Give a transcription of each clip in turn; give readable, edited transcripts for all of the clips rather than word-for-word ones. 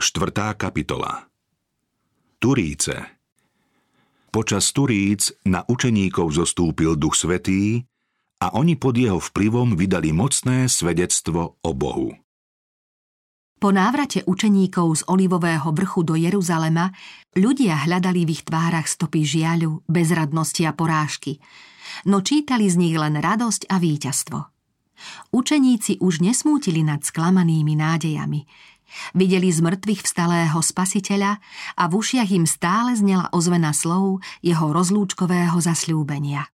4. kapitola. Turíce. Počas Turíc na učeníkov zostúpil Duch Svätý a oni pod jeho vplyvom vydali mocné svedectvo o Bohu. Po návrate učeníkov z Olivového vrchu do Jeruzalema ľudia hľadali v ich tvárach stopy žiaľu, bezradnosti a porážky, no čítali z nich len radosť a víťazstvo. Učeníci už nesmútili nad sklamanými nádejami. Videli z mŕtvych vstalého Spasiteľa a v ušiach im stále znela ozvena slov jeho rozlúčkového zasľúbenia.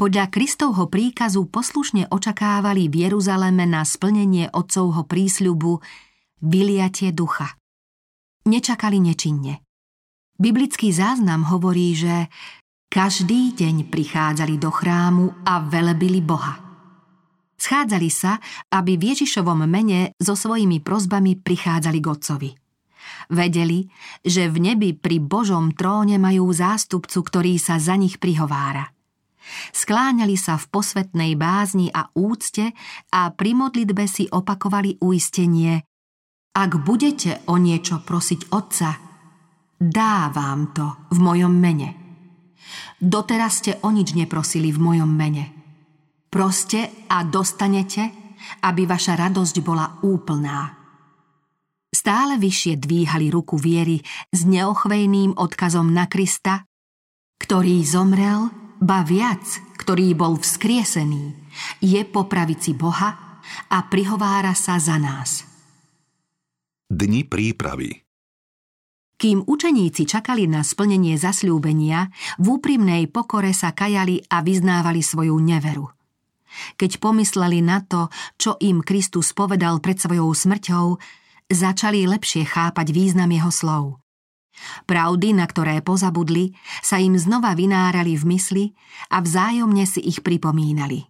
Podľa Kristovho príkazu poslušne očakávali v Jeruzaleme na splnenie otcovho prísľubu vyliatie ducha. Nečakali nečinne. Biblický záznam hovorí, že každý deň prichádzali do chrámu a velebili Boha. Schádzali sa, aby v Ježišovom mene so svojimi prosbami prichádzali k Otcovi. Vedeli, že v nebi pri Božom tróne majú zástupcu, ktorý sa za nich prihovára. Skláňali sa v posvetnej bázni a úcte a pri modlitbe si opakovali uistenie: Ak budete o niečo prosiť Otca, dá vám to v mojom mene. Doteraz ste o nič neprosili v mojom mene. Proste a dostanete, aby vaša radosť bola úplná. Stále vyššie dvíhali ruku viery s neochvejným odkazom na Krista, ktorý zomrel, ba viac, ktorý bol vzkriesený, je po pravici Boha a prihovára sa za nás. Dni prípravy. Kým učeníci čakali na splnenie zasľúbenia, v úprimnej pokore sa kajali a vyznávali svoju neveru. Keď pomysleli na to, čo im Kristus povedal pred svojou smrťou, začali lepšie chápať význam jeho slov. Pravdy, na ktoré pozabudli, sa im znova vynárali v mysli a vzájomne si ich pripomínali.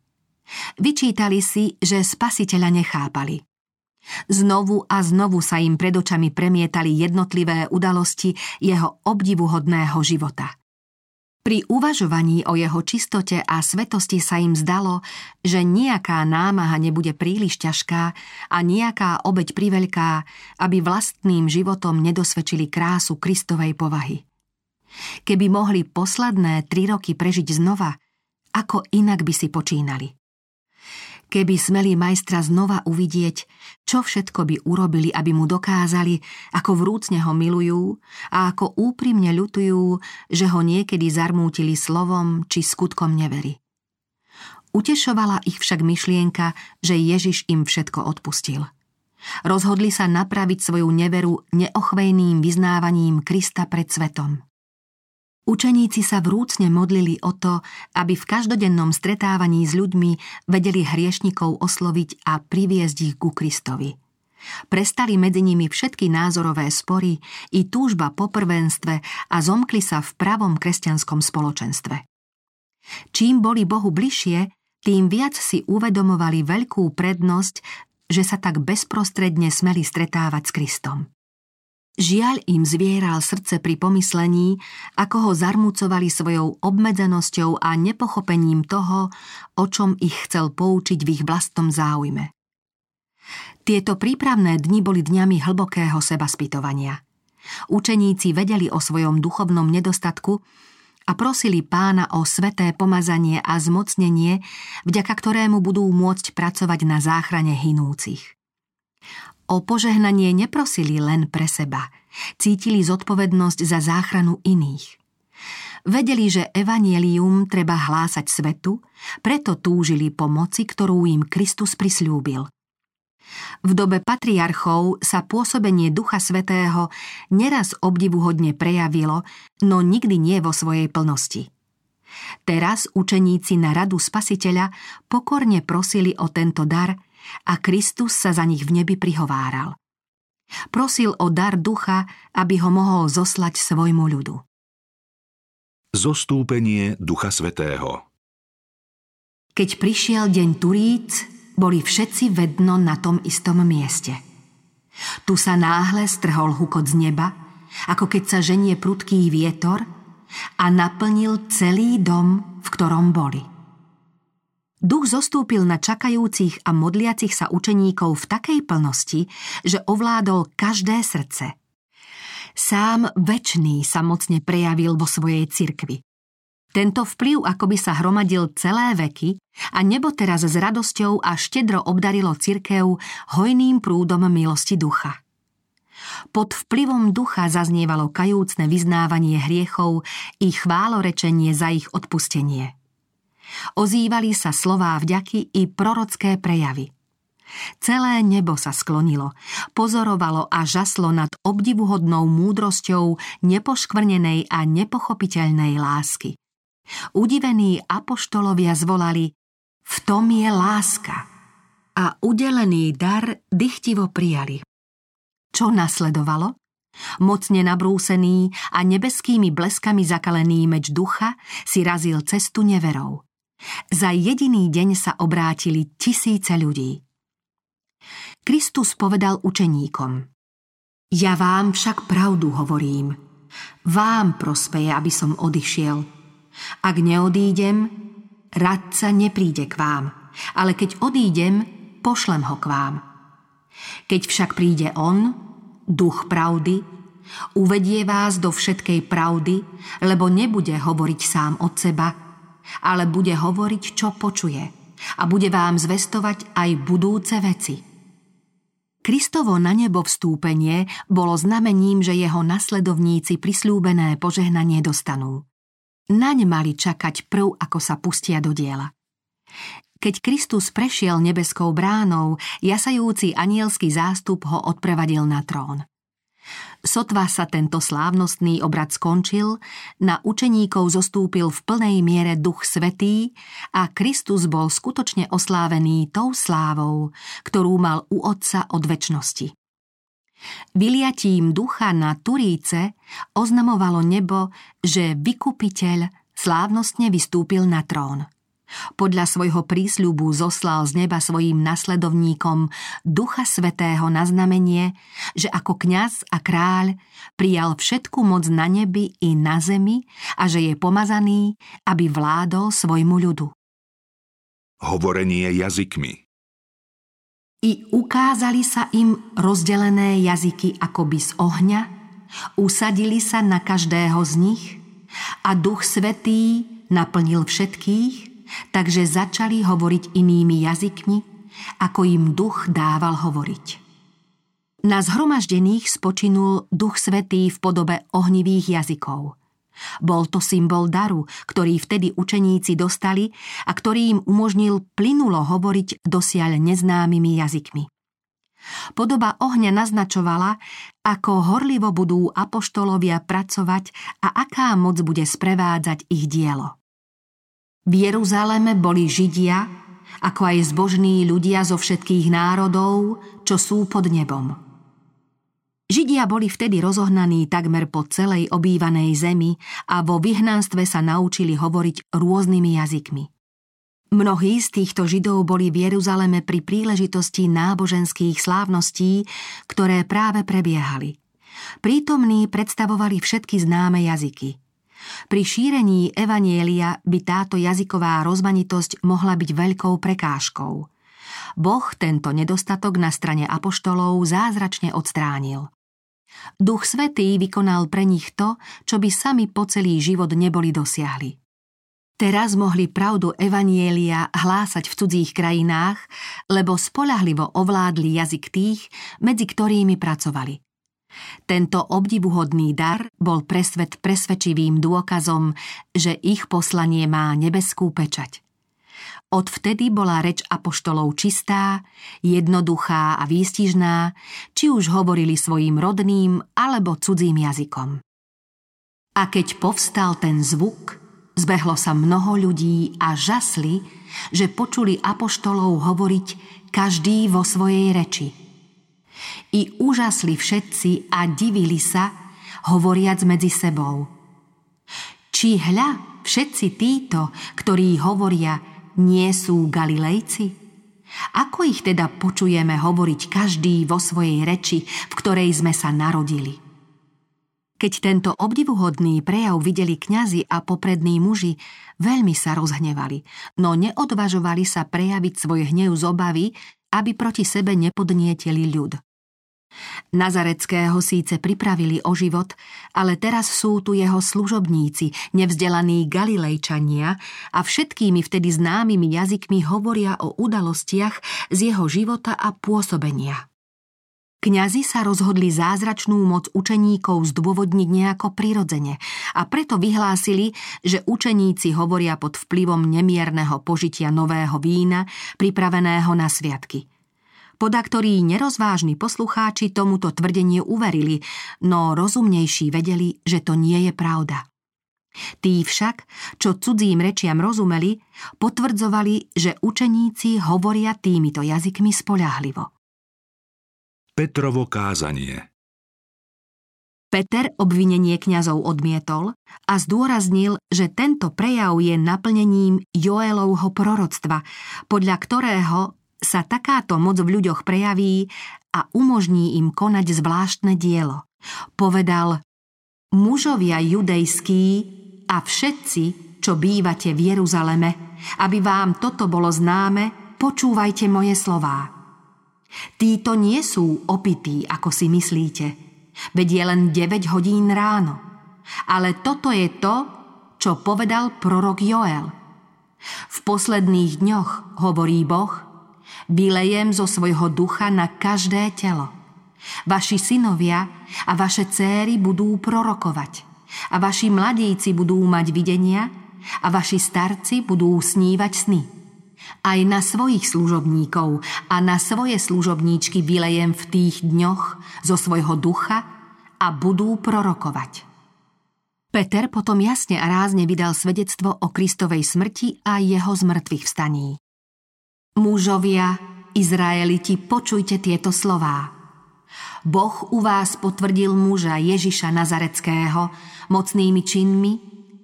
Vyčítali si, že Spasiteľa nechápali. Znovu a znovu sa im pred očami premietali jednotlivé udalosti jeho obdivuhodného života. Pri uvažovaní o jeho čistote a svetosti sa im zdalo, že nejaká námaha nebude príliš ťažká a nejaká obeť priveľká, aby vlastným životom nedosvedčili krásu Kristovej povahy. Keby mohli posledné 3 roky prežiť znova, ako inak by si počínali? Keby smeli majstra znova uvidieť, čo všetko by urobili, aby mu dokázali, ako vrúcne ho milujú a ako úprimne ľutujú, že ho niekedy zarmútili slovom či skutkom nevery. Utešovala ich však myšlienka, že Ježiš im všetko odpustil. Rozhodli sa napraviť svoju neveru neochvejným vyznávaním Krista pred svetom. Učeníci sa vrúcne modlili o to, aby v každodennom stretávaní s ľuďmi vedeli hriešnikov osloviť a priviesť ich ku Kristovi. Prestali medzi nimi všetky názorové spory i túžba po prvenstve a zomkli sa v pravom kresťanskom spoločenstve. Čím boli Bohu bližšie, tým viac si uvedomovali veľkú prednosť, že sa tak bezprostredne smeli stretávať s Kristom. Žiaľ im zvieral srdce pri pomyslení, ako ho zarmucovali svojou obmedzenosťou a nepochopením toho, o čom ich chcel poučiť v ich vlastnom záujme. Tieto prípravné dni boli dňami hlbokého sebaspytovania. Učeníci vedeli o svojom duchovnom nedostatku a prosili Pána o sveté pomazanie a zmocnenie, vďaka ktorému budú môcť pracovať na záchrane hinúcich. O požehnanie neprosili len pre seba, cítili zodpovednosť za záchranu iných. Vedeli, že evanjelium treba hlásať svetu, preto túžili pomoci, ktorú im Kristus prisľúbil. V dobe patriarchov sa pôsobenie Ducha Svätého neraz obdivuhodne prejavilo, no nikdy nie vo svojej plnosti. Teraz učeníci na radu Spasiteľa pokorne prosili o tento dar a Kristus sa za nich v nebi prihováral. Prosil o dar ducha, aby ho mohol zoslať svojmu ľudu. Zostúpenie Ducha Svätého. Keď prišiel deň Turíc, boli všetci vedno na tom istom mieste. Tu sa náhle strhol hukot z neba, ako keď sa ženie prudký vietor, a naplnil celý dom, v ktorom boli. Duch zostúpil na čakajúcich a modliacich sa učeníkov v takej plnosti, že ovládol každé srdce. Sám Večný sa mocne prejavil vo svojej cirkvi. Tento vplyv akoby sa hromadil celé veky a nebo teraz s radosťou a štedro obdarilo cirkev hojným prúdom milosti ducha. Pod vplyvom ducha zaznievalo kajúcne vyznávanie hriechov i chválorečenie za ich odpustenie. Ozývali sa slová vďaky i prorocké prejavy. Celé nebo sa sklonilo, pozorovalo a žaslo nad obdivuhodnou múdrosťou nepoškvrnenej a nepochopiteľnej lásky. Udivení apoštolovia zvolali: "V tom je láska!" a udelený dar dychtivo prijali. Čo nasledovalo? Mocne nabrúsený a nebeskými bleskami zakalený meč ducha si razil cestu neverou. Za jediný deň sa obrátili tisíce ľudí. Kristus povedal učeníkom: "Ja vám však pravdu hovorím. Vám prospeje, aby som odišiel. Ak neodídem, radca nepríde k vám, ale keď odídem, pošlem ho k vám. Keď však príde on, duch pravdy, uvedie vás do všetkej pravdy, lebo nebude hovoriť sám od seba, ale bude hovoriť, čo počuje, a bude vám zvestovať aj budúce veci." Kristovo na nebo vstúpenie bolo znamením, že jeho nasledovníci prisľúbené požehnanie dostanú. Naň mali čakať prv, ako sa pustia do diela. Keď Kristus prešiel nebeskou bránou, jasajúci anielský zástup ho odprevadil na trón. Sotva sa tento slávnostný obrad skončil, na učeníkov zostúpil v plnej miere Duch Svätý a Kristus bol skutočne oslávený tou slávou, ktorú mal u Otca od večnosti. Vyliatím ducha na Turíce oznamovalo nebo, že vykupiteľ slávnostne vystúpil na trón. Podľa svojho prísľubu zoslal z neba svojim nasledovníkom Ducha Svätého na znamenie, že ako kňaz a kráľ prijal všetku moc na nebi i na zemi a že je pomazaný, aby vládol svojmu ľudu. Hovorenie jazykmi. I ukázali sa im rozdelené jazyky akoby z ohňa, usadili sa na každého z nich a Duch Svätý naplnil všetkých, takže začali hovoriť inými jazykmi, ako im Duch dával hovoriť. Na zhromaždených spočinul Duch Svätý v podobe ohnivých jazykov. Bol to symbol daru, ktorý vtedy učeníci dostali a ktorý im umožnil plynulo hovoriť dosiaľ neznámymi jazykmi. Podoba ohňa naznačovala, ako horlivo budú apoštolovia pracovať a aká moc bude sprevádzať ich dielo. V Jeruzaleme boli Židia, ako aj zbožní ľudia zo všetkých národov, čo sú pod nebom. Židia boli vtedy rozohnaní takmer po celej obývanej zemi a vo vyhnanstve sa naučili hovoriť rôznymi jazykmi. Mnohí z týchto Židov boli v Jeruzaleme pri príležitosti náboženských slávností, ktoré práve prebiehali. Prítomní predstavovali všetky známe jazyky. Pri šírení evanjelia by táto jazyková rozmanitosť mohla byť veľkou prekážkou. Boh tento nedostatok na strane apoštolov zázračne odstránil. Duch Svätý vykonal pre nich to, čo by sami po celý život neboli dosiahli. Teraz mohli pravdu evanjelia hlásať v cudzích krajinách, lebo spoľahlivo ovládli jazyk tých, medzi ktorými pracovali. Tento obdivuhodný dar bol pre svet presvedčivým dôkazom, že ich poslanie má nebeskú pečať. Odvtedy bola reč apoštolov čistá, jednoduchá a výstižná, či už hovorili svojim rodným alebo cudzím jazykom. A keď povstal ten zvuk, zbehlo sa mnoho ľudí a žasli, že počuli apoštolov hovoriť každý vo svojej reči. I úžasli všetci a divili sa, hovoriac medzi sebou: "Či hľa, všetci títo, ktorí hovoria, nie sú Galilejci? Ako ich teda počujeme hovoriť každý vo svojej reči, v ktorej sme sa narodili?" Keď tento obdivuhodný prejav videli kňazi a poprední muži, veľmi sa rozhnevali, no neodvažovali sa prejaviť svoj hnev z obavy, aby proti sebe nepodnietili ľud. Nazareckého síce pripravili o život, ale teraz sú tu jeho služobníci, nevzdelaní Galilejčania, a všetkými vtedy známymi jazykmi hovoria o udalostiach z jeho života a pôsobenia. Kňazi sa rozhodli zázračnú moc učeníkov zdôvodniť nejako prirodzene, a preto vyhlásili, že učeníci hovoria pod vplyvom nemierneho požitia nového vína, pripraveného na sviatky. Podaktorí nerozvážni poslucháči tomuto tvrdeniu uverili, no rozumnejší vedeli, že to nie je pravda. Tí však, čo cudzím rečiam rozumeli, potvrdzovali, že učeníci hovoria týmito jazykmi spoľahlivo. Petrovo kázanie. Peter obvinenie kňazov odmietol a zdôraznil, že tento prejav je naplnením Joelovho proroctva, podľa ktorého sa takáto moc v ľuďoch prejaví a umožní im konať zvláštne dielo. Povedal: mužovia judejskí a všetci, čo bývate v Jeruzaleme, aby vám toto bolo známe, počúvajte moje slová. Títo nie sú opití, ako si myslíte, veď je len 9 hodín ráno. Ale toto je to, čo povedal prorok Joel. V posledných dňoch, hovorí Boh, vylejem zo svojho ducha na každé telo. Vaši synovia a vaše céry budú prorokovať a vaši mladíci budú mať videnia a vaši starci budú snívať sny. Aj na svojich služobníkov a na svoje služobníčky vylejem v tých dňoch zo svojho ducha a budú prorokovať. Peter potom jasne a rázne vydal svedectvo o Kristovej smrti a jeho zmŕtvychvstaní. Mužovia, Izraeliti, počujte tieto slová. Boh u vás potvrdil muža Ježiša Nazareckého mocnými činmi,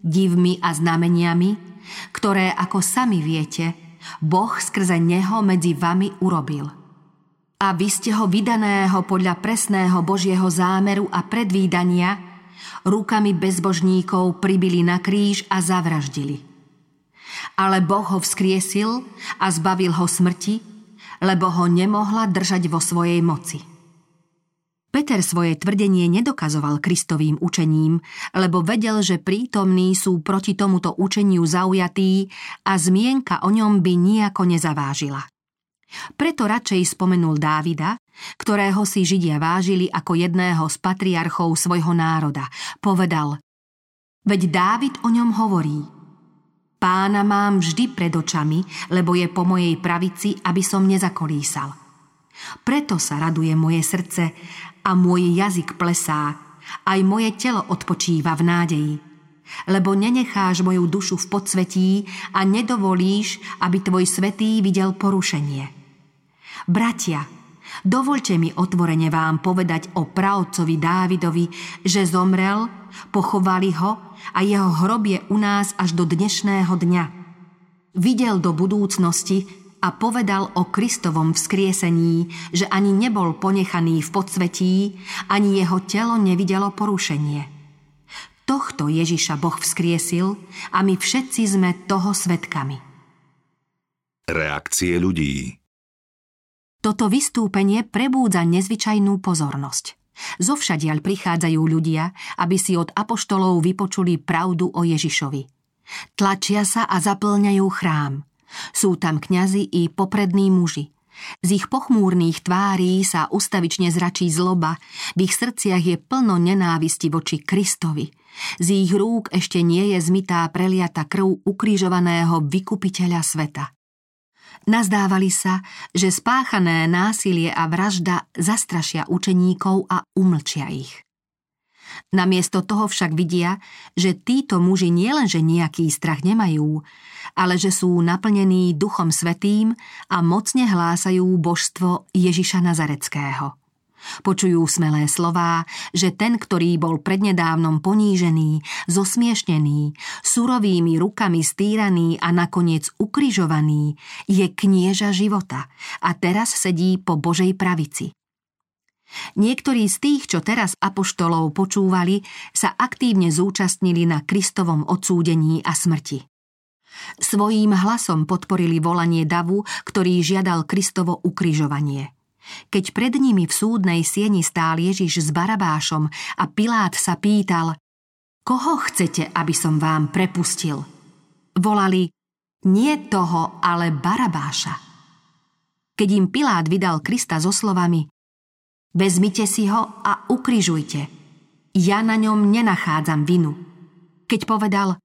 divmi a znameniami, ktoré, ako sami viete, Boh skrze neho medzi vami urobil. A vy ste ho vydaného podľa presného Božieho zámeru a predvídania rukami bezbožníkov pribili na kríž a zavraždili. Ale Boh ho vzkriesil a zbavil ho smrti, lebo ho nemohla držať vo svojej moci. Peter svoje tvrdenie nedokazoval Kristovým učením, lebo vedel, že prítomní sú proti tomuto učeniu zaujatí a zmienka o ňom by nijako nezavážila. Preto radšej spomenul Dávida, ktorého si Židia vážili ako jedného z patriarchov svojho národa. Povedal: veď Dávid o ňom hovorí: Pána mám vždy pred očami, lebo je po mojej pravici, aby som nezakolísal. Preto sa raduje moje srdce a môj jazyk plesá, aj moje telo odpočíva v nádeji. Lebo nenecháš moju dušu v podsvetí a nedovolíš, aby tvoj svätý videl porušenie. Bratia, dovoľte mi otvorene vám povedať o pravcovi Dávidovi, že zomrel, pochovali ho a jeho hrob je u nás až do dnešného dňa. Videl do budúcnosti a povedal o Kristovom vzkriesení, že ani nebol ponechaný v podsvetí, ani jeho telo nevidelo porušenie. Tohto Ježiša Boh vzkriesil a my všetci sme toho svedkami. Reakcie ľudí. Toto vystúpenie prebúdza nezvyčajnú pozornosť. Zovšadiaľ prichádzajú ľudia, aby si od apoštolov vypočuli pravdu o Ježišovi. Tlačia sa a zaplňajú chrám. Sú tam kňazi i poprední muži. Z ich pochmúrnych tvárí sa ustavične zračí zloba, v ich srdciach je plno nenávisti voči Kristovi. Z ich rúk ešte nie je zmitá preliata krv ukrižovaného vykupiteľa sveta. Nazdávali sa, že spáchané násilie a vražda zastrašia učeníkov a umlčia ich. Namiesto toho však vidia, že títo muži nielenže nejaký strach nemajú, ale že sú naplnení Duchom Svätým a mocne hlásajú božstvo Ježiša Nazareckého. Počujú smelé slová, že ten, ktorý bol prednedávnom ponížený, zosmiešnený, surovými rukami stýraný a nakoniec ukrižovaný, je knieža života a teraz sedí po Božej pravici. Niektorí z tých, čo teraz apoštolov počúvali, sa aktívne zúčastnili na Kristovom odsúdení a smrti. Svojím hlasom podporili volanie davu, ktorý žiadal Kristovo ukrižovanie. Keď pred nimi v súdnej sieni stál Ježiš s Barabášom a Pilát sa pýtal: "Koho chcete, aby som vám prepustil?" Volali: "Nie toho, ale Barabáša." Keď im Pilát vydal Krista so slovami: "Vezmite si ho a ukrižujte. Ja na ňom nenachádzam vinu." Keď povedal: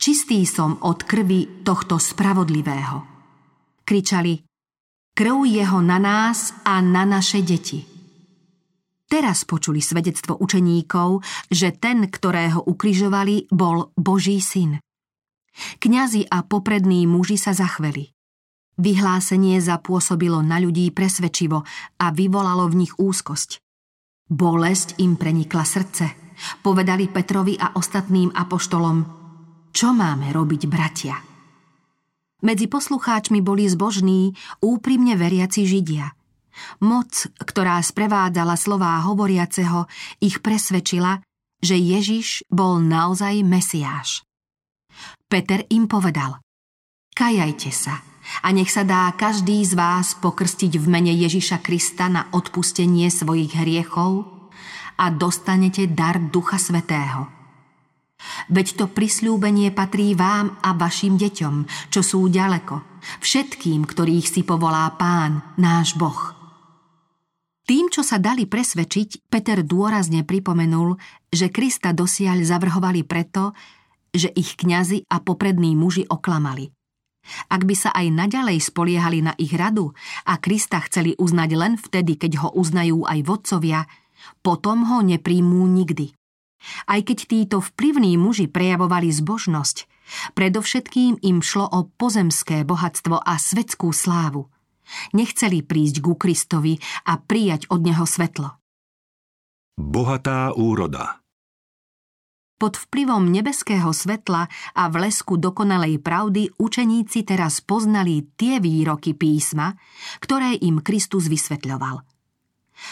"Čistý som od krvi tohto spravodlivého." Kričali: "Krv jeho na nás a na naše deti." Teraz počuli svedectvo učeníkov, že ten, ktorého ukrižovali, bol Boží syn. Kňazi a poprední muži sa zachveli. Vyhlásenie zapôsobilo na ľudí presvedčivo a vyvolalo v nich úzkosť. Bolesť im prenikla srdce. Povedali Petrovi a ostatným apoštolom: "Čo máme robiť, bratia?" Medzi poslucháčmi boli zbožní, úprimne veriaci Židia. Moc, ktorá sprevádzala slová hovoriaceho, ich presvedčila, že Ježiš bol naozaj Mesiáš. Peter im povedal: "Kajajte sa a nech sa dá každý z vás pokrstiť v mene Ježiša Krista na odpustenie svojich hriechov a dostanete dar Ducha Svätého. Veď to prisľúbenie patrí vám a vašim deťom, čo sú ďaleko, všetkým, ktorých si povolá Pán, náš Boh." Tým, čo sa dali presvedčiť, Peter dôrazne pripomenul, že Krista dosiaľ zavrhovali preto, že ich kňazi a poprední muži oklamali. Ak by sa aj naďalej spoliehali na ich radu a Krista chceli uznať len vtedy, keď ho uznajú aj vodcovia, potom ho nepríjmú nikdy. Aj keď títo vplyvní muži prejavovali zbožnosť, predovšetkým im šlo o pozemské bohatstvo a svetskú slávu. Nechceli prísť ku Kristovi a prijať od neho svetlo. Bohatá úroda. Pod vplyvom nebeského svetla a blesku dokonalej pravdy učeníci teraz poznali tie výroky písma, ktoré im Kristus vysvetľoval.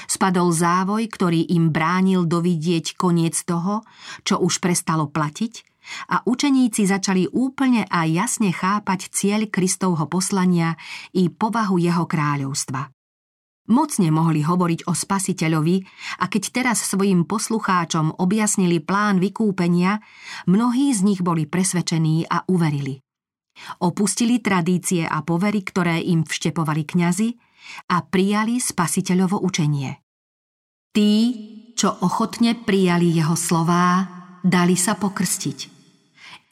Spadol závoj, ktorý im bránil dovidieť koniec toho, čo už prestalo platiť, a učeníci začali úplne a jasne chápať cieľ Kristovho poslania i povahu jeho kráľovstva. Mocne mohli hovoriť o Spasiteľovi, a keď teraz svojim poslucháčom objasnili plán vykúpenia, mnohí z nich boli presvedčení a uverili. Opustili tradície a povery, ktoré im vštepovali kňazi, a prijali Spasiteľovo učenie. Tí, čo ochotne prijali jeho slová, dali sa pokrstiť.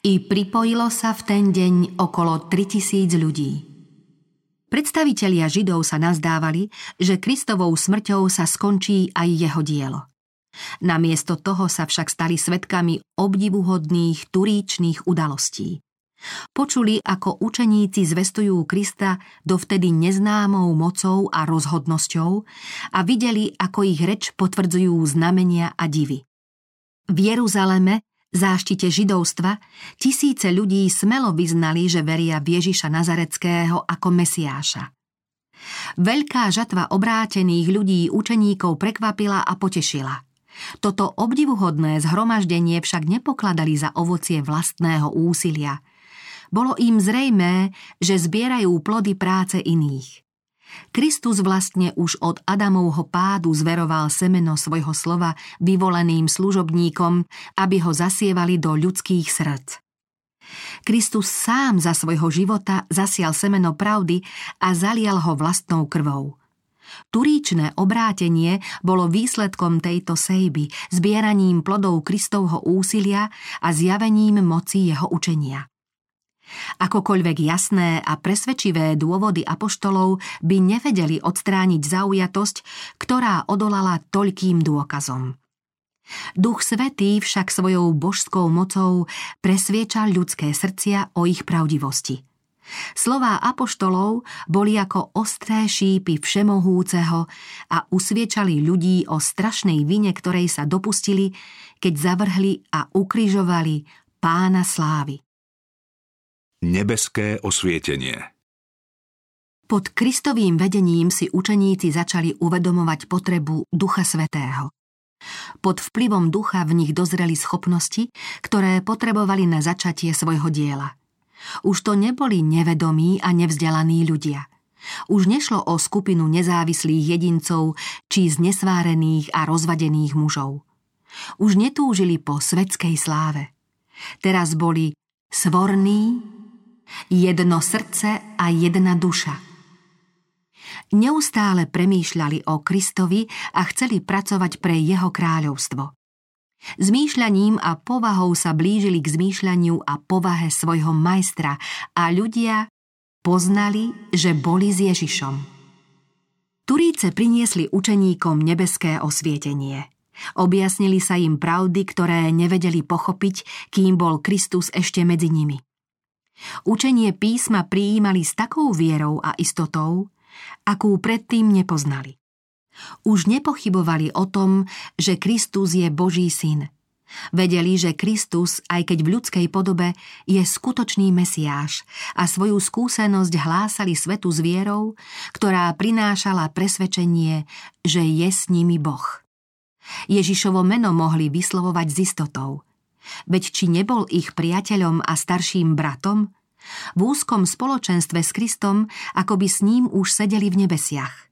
I pripojilo sa v ten deň okolo 3000 ľudí. Predstavitelia Židov sa nazdávali, že Kristovou smrťou sa skončí aj jeho dielo. Namiesto toho sa však stali svedkami obdivuhodných turíčnych udalostí. Počuli, ako učeníci zvestujú Krista dovtedy neznámou mocou a rozhodnosťou, a videli, ako ich reč potvrdzujú znamenia a divy. V Jeruzaleme, záštite židovstva, tisíce ľudí smelo vyznali, že veria v Ježiša Nazareckého ako Mesiáša. Veľká žatva obrátených ľudí učeníkov prekvapila a potešila. Toto obdivuhodné zhromaždenie však nepokladali za ovocie vlastného úsilia. Bolo im zrejmé, že zbierajú plody práce iných. Kristus vlastne už od Adamovho pádu zveroval semeno svojho slova vyvoleným služobníkom, aby ho zasievali do ľudských srdc. Kristus sám za svojho života zasial semeno pravdy a zalial ho vlastnou krvou. Turíčne obrátenie bolo výsledkom tejto sejby, zbieraním plodov Kristovho úsilia a zjavením moci jeho učenia. Akokoľvek jasné a presvedčivé dôvody apoštolov by nevedeli odstrániť zaujatosť, ktorá odolala toľkým dôkazom. Duch Svätý však svojou božskou mocou presviečal ľudské srdcia o ich pravdivosti. Slová apoštolov boli ako ostré šípy všemohúceho a usviečali ľudí o strašnej vine, ktorej sa dopustili, keď zavrhli a ukrižovali Pána slávy. Nebeské osvietenie. Pod Kristovým vedením si učeníci začali uvedomovať potrebu Ducha Svätého. Pod vplyvom Ducha v nich dozreli schopnosti, ktoré potrebovali na začatie svojho diela. Už to neboli nevedomí a nevzdelaní ľudia. Už nešlo o skupinu nezávislých jedincov či znesvárených a rozvadených mužov. Už netúžili po svetskej sláve. Teraz boli svorní, jedno srdce a jedna duša. Neustále premýšľali o Kristovi a chceli pracovať pre jeho kráľovstvo. Zmýšľaním a povahou sa blížili k zmýšľaniu a povahe svojho majstra a ľudia poznali, že boli s Ježišom. Turíce priniesli učeníkom nebeské osvietenie. Objasnili sa im pravdy, ktoré nevedeli pochopiť, kým bol Kristus ešte medzi nimi. Učenie písma prijímali s takou vierou a istotou, akú predtým nepoznali. Už nepochybovali o tom, že Kristus je Boží syn. Vedeli, že Kristus, aj keď v ľudskej podobe, je skutočný Mesiáš a svoju skúsenosť hlásali svetu s vierou, ktorá prinášala presvedčenie, že je s nimi Boh. Ježišovo meno mohli vyslovovať s istotou. Veď či nebol ich priateľom a starším bratom? V úzkom spoločenstve s Kristom, akoby s ním už sedeli v nebesiach.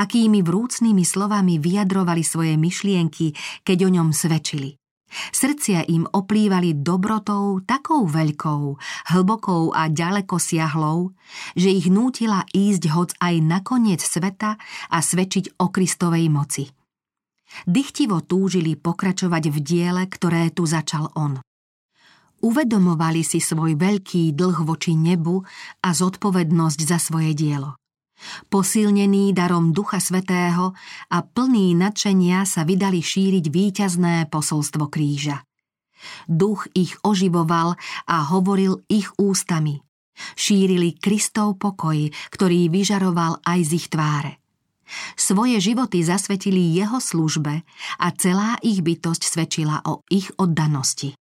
Akými vrúcnými slovami vyjadrovali svoje myšlienky, keď o ňom svedčili. Srdcia im oplývali dobrotou takou veľkou, hlbokou a ďaleko siahlou, že ich nútila ísť hoc aj na koniec sveta a svedčiť o Kristovej moci. Dychtivo túžili pokračovať v diele, ktoré tu začal on. Uvedomovali si svoj veľký dlh voči nebu a zodpovednosť za svoje dielo. Posilnení darom Ducha Svätého a plní nadšenia sa vydali šíriť víťazné posolstvo kríža. Duch ich oživoval a hovoril ich ústami. Šírili Kristov pokoj, ktorý vyžaroval aj z ich tváre. Svoje životy zasvetili jeho službe a celá ich bytosť svedčila o ich oddanosti.